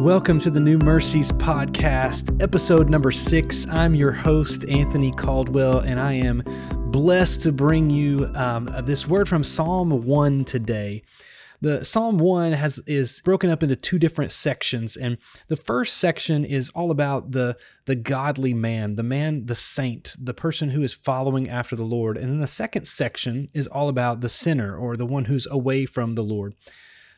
Welcome to the New Mercies Podcast, episode number 6. I'm your host, Anthony Caldwell, and I am blessed to bring you this word from Psalm 1 today. The Psalm 1 is broken up into two different sections, and the first section is all about the godly man, the saint, the person who is following after the Lord. And then the second section is all about the sinner, or the one who's away from the Lord.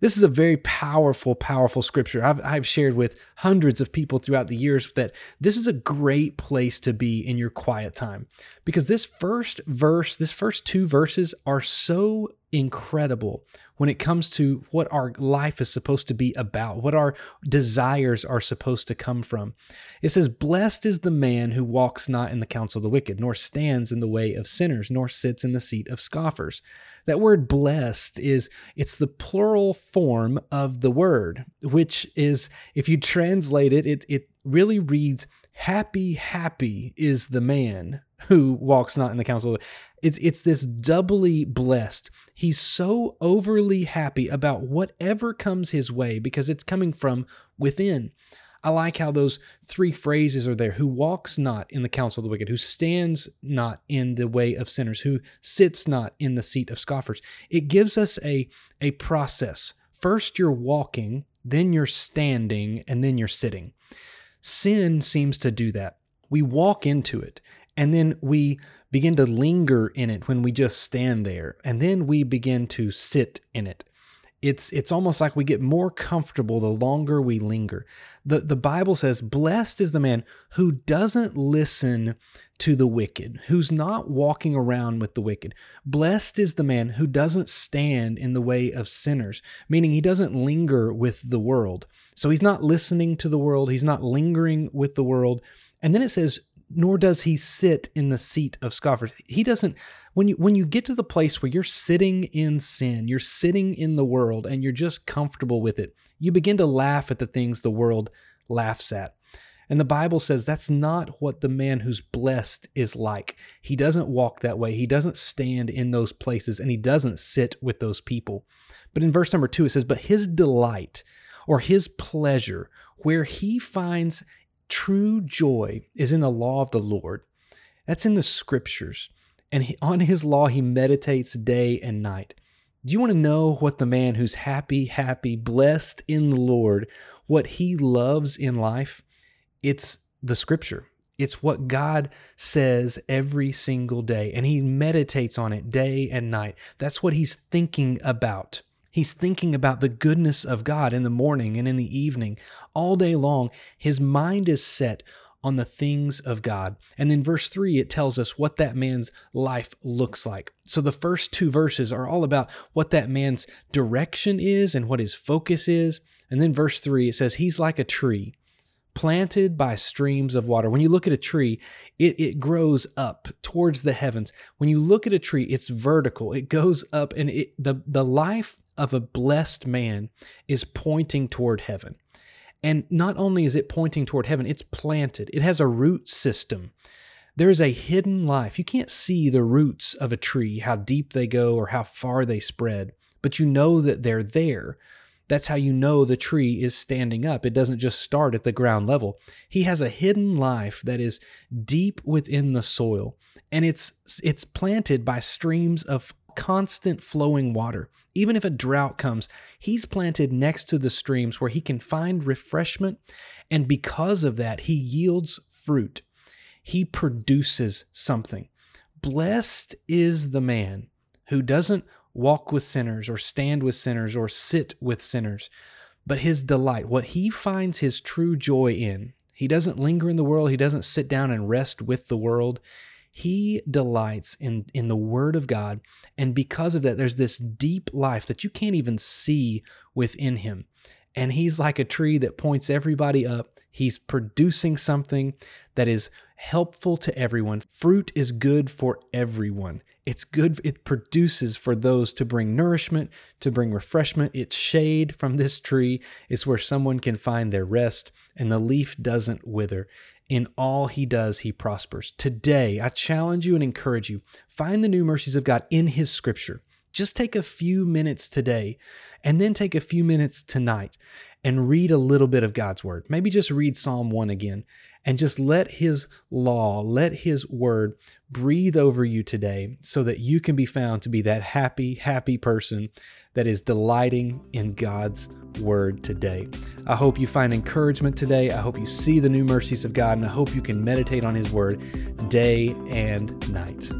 This is a very powerful, powerful scripture. I've shared with hundreds of people throughout the years that this is a great place to be in your quiet time, because this first 2 verses are so incredible when it comes to what our life is supposed to be about, what our desires are supposed to come from. It says, Blessed is the man who walks not in the counsel of the wicked, nor stands in the way of sinners, nor sits in the seat of scoffers. That word blessed it's the plural form of the word, which is, if you translate it, it really reads, happy is the man who walks not in the counsel of the wicked. It's this doubly blessed. He's so overly happy about whatever comes his way because it's coming from within. I like how those 3 phrases are there: who walks not in the counsel of the wicked, who stands not in the way of sinners, who sits not in the seat of scoffers. It gives us a process. First you're walking, then you're standing, and then you're sitting. Sin seems to do that. We walk into it, and then we begin to linger in it when we just stand there, and then we begin to sit in it. It's almost like we get more comfortable the longer we linger. The Bible says, Blessed is the man who doesn't listen to the wicked, who's not walking around with the wicked. Blessed is the man who doesn't stand in the way of sinners, meaning he doesn't linger with the world. So he's not listening to the world. He's not lingering with the world. And then it says, nor does he sit in the seat of scoffers. He doesn't. When you get to the place where you're sitting in sin, you're sitting in the world, and you're just comfortable with it, you begin to laugh at the things the world laughs at. And the Bible says that's not what the man who's blessed is like. He doesn't walk that way. He doesn't stand in those places, and he doesn't sit with those people. But in verse number 2, it says, But his delight, or his pleasure, where he finds true joy, is in the law of the Lord. That's in the scriptures. And on his law, he meditates day and night. Do you want to know what the man who's happy, blessed in the Lord, what he loves in life? It's the scripture. It's what God says every single day. And he meditates on it day and night. That's what he's thinking about. He's thinking about the goodness of God in the morning and in the evening. All day long, his mind is set on the things of God. And then verse 3, it tells us what that man's life looks like. So the first 2 verses are all about what that man's direction is and what his focus is. And then verse 3, it says, he's like a tree planted by streams of water. When you look at a tree, it grows up towards the heavens. When you look at a tree, it's vertical. It goes up, and the life of a blessed man is pointing toward heaven. And not only is it pointing toward heaven, it's planted. It has a root system. There is a hidden life. You can't see the roots of a tree, how deep they go or how far they spread, but you know that they're there. That's how you know the tree is standing up. It doesn't just start at the ground level. He has a hidden life that is deep within the soil, and it's planted by streams of constant flowing water. Even if a drought comes, he's planted next to the streams where he can find refreshment, and because of that, he yields fruit. He produces something. Blessed is the man who doesn't walk with sinners or stand with sinners or sit with sinners, but his delight, what he finds his true joy in, he doesn't linger in the world, he doesn't sit down and rest with the world. He delights in the Word of God, and because of that, there's this deep life that you can't even see within him. And he's like a tree that points everybody up. He's producing something that is helpful to everyone. Fruit is good for everyone. It's good. It produces for those to bring nourishment, to bring refreshment. It's shade from this tree. It's where someone can find their rest, and the leaf doesn't wither. In all he does, he prospers. Today, I challenge you and encourage you, find the new mercies of God in his scripture. Just take a few minutes today, and then take a few minutes tonight and read a little bit of God's word. Maybe just read Psalm 1 again and just let his law, let his word breathe over you today so that you can be found to be that happy, happy person that is delighting in God's word today. I hope you find encouragement today. I hope you see the new mercies of God, and I hope you can meditate on his word day and night.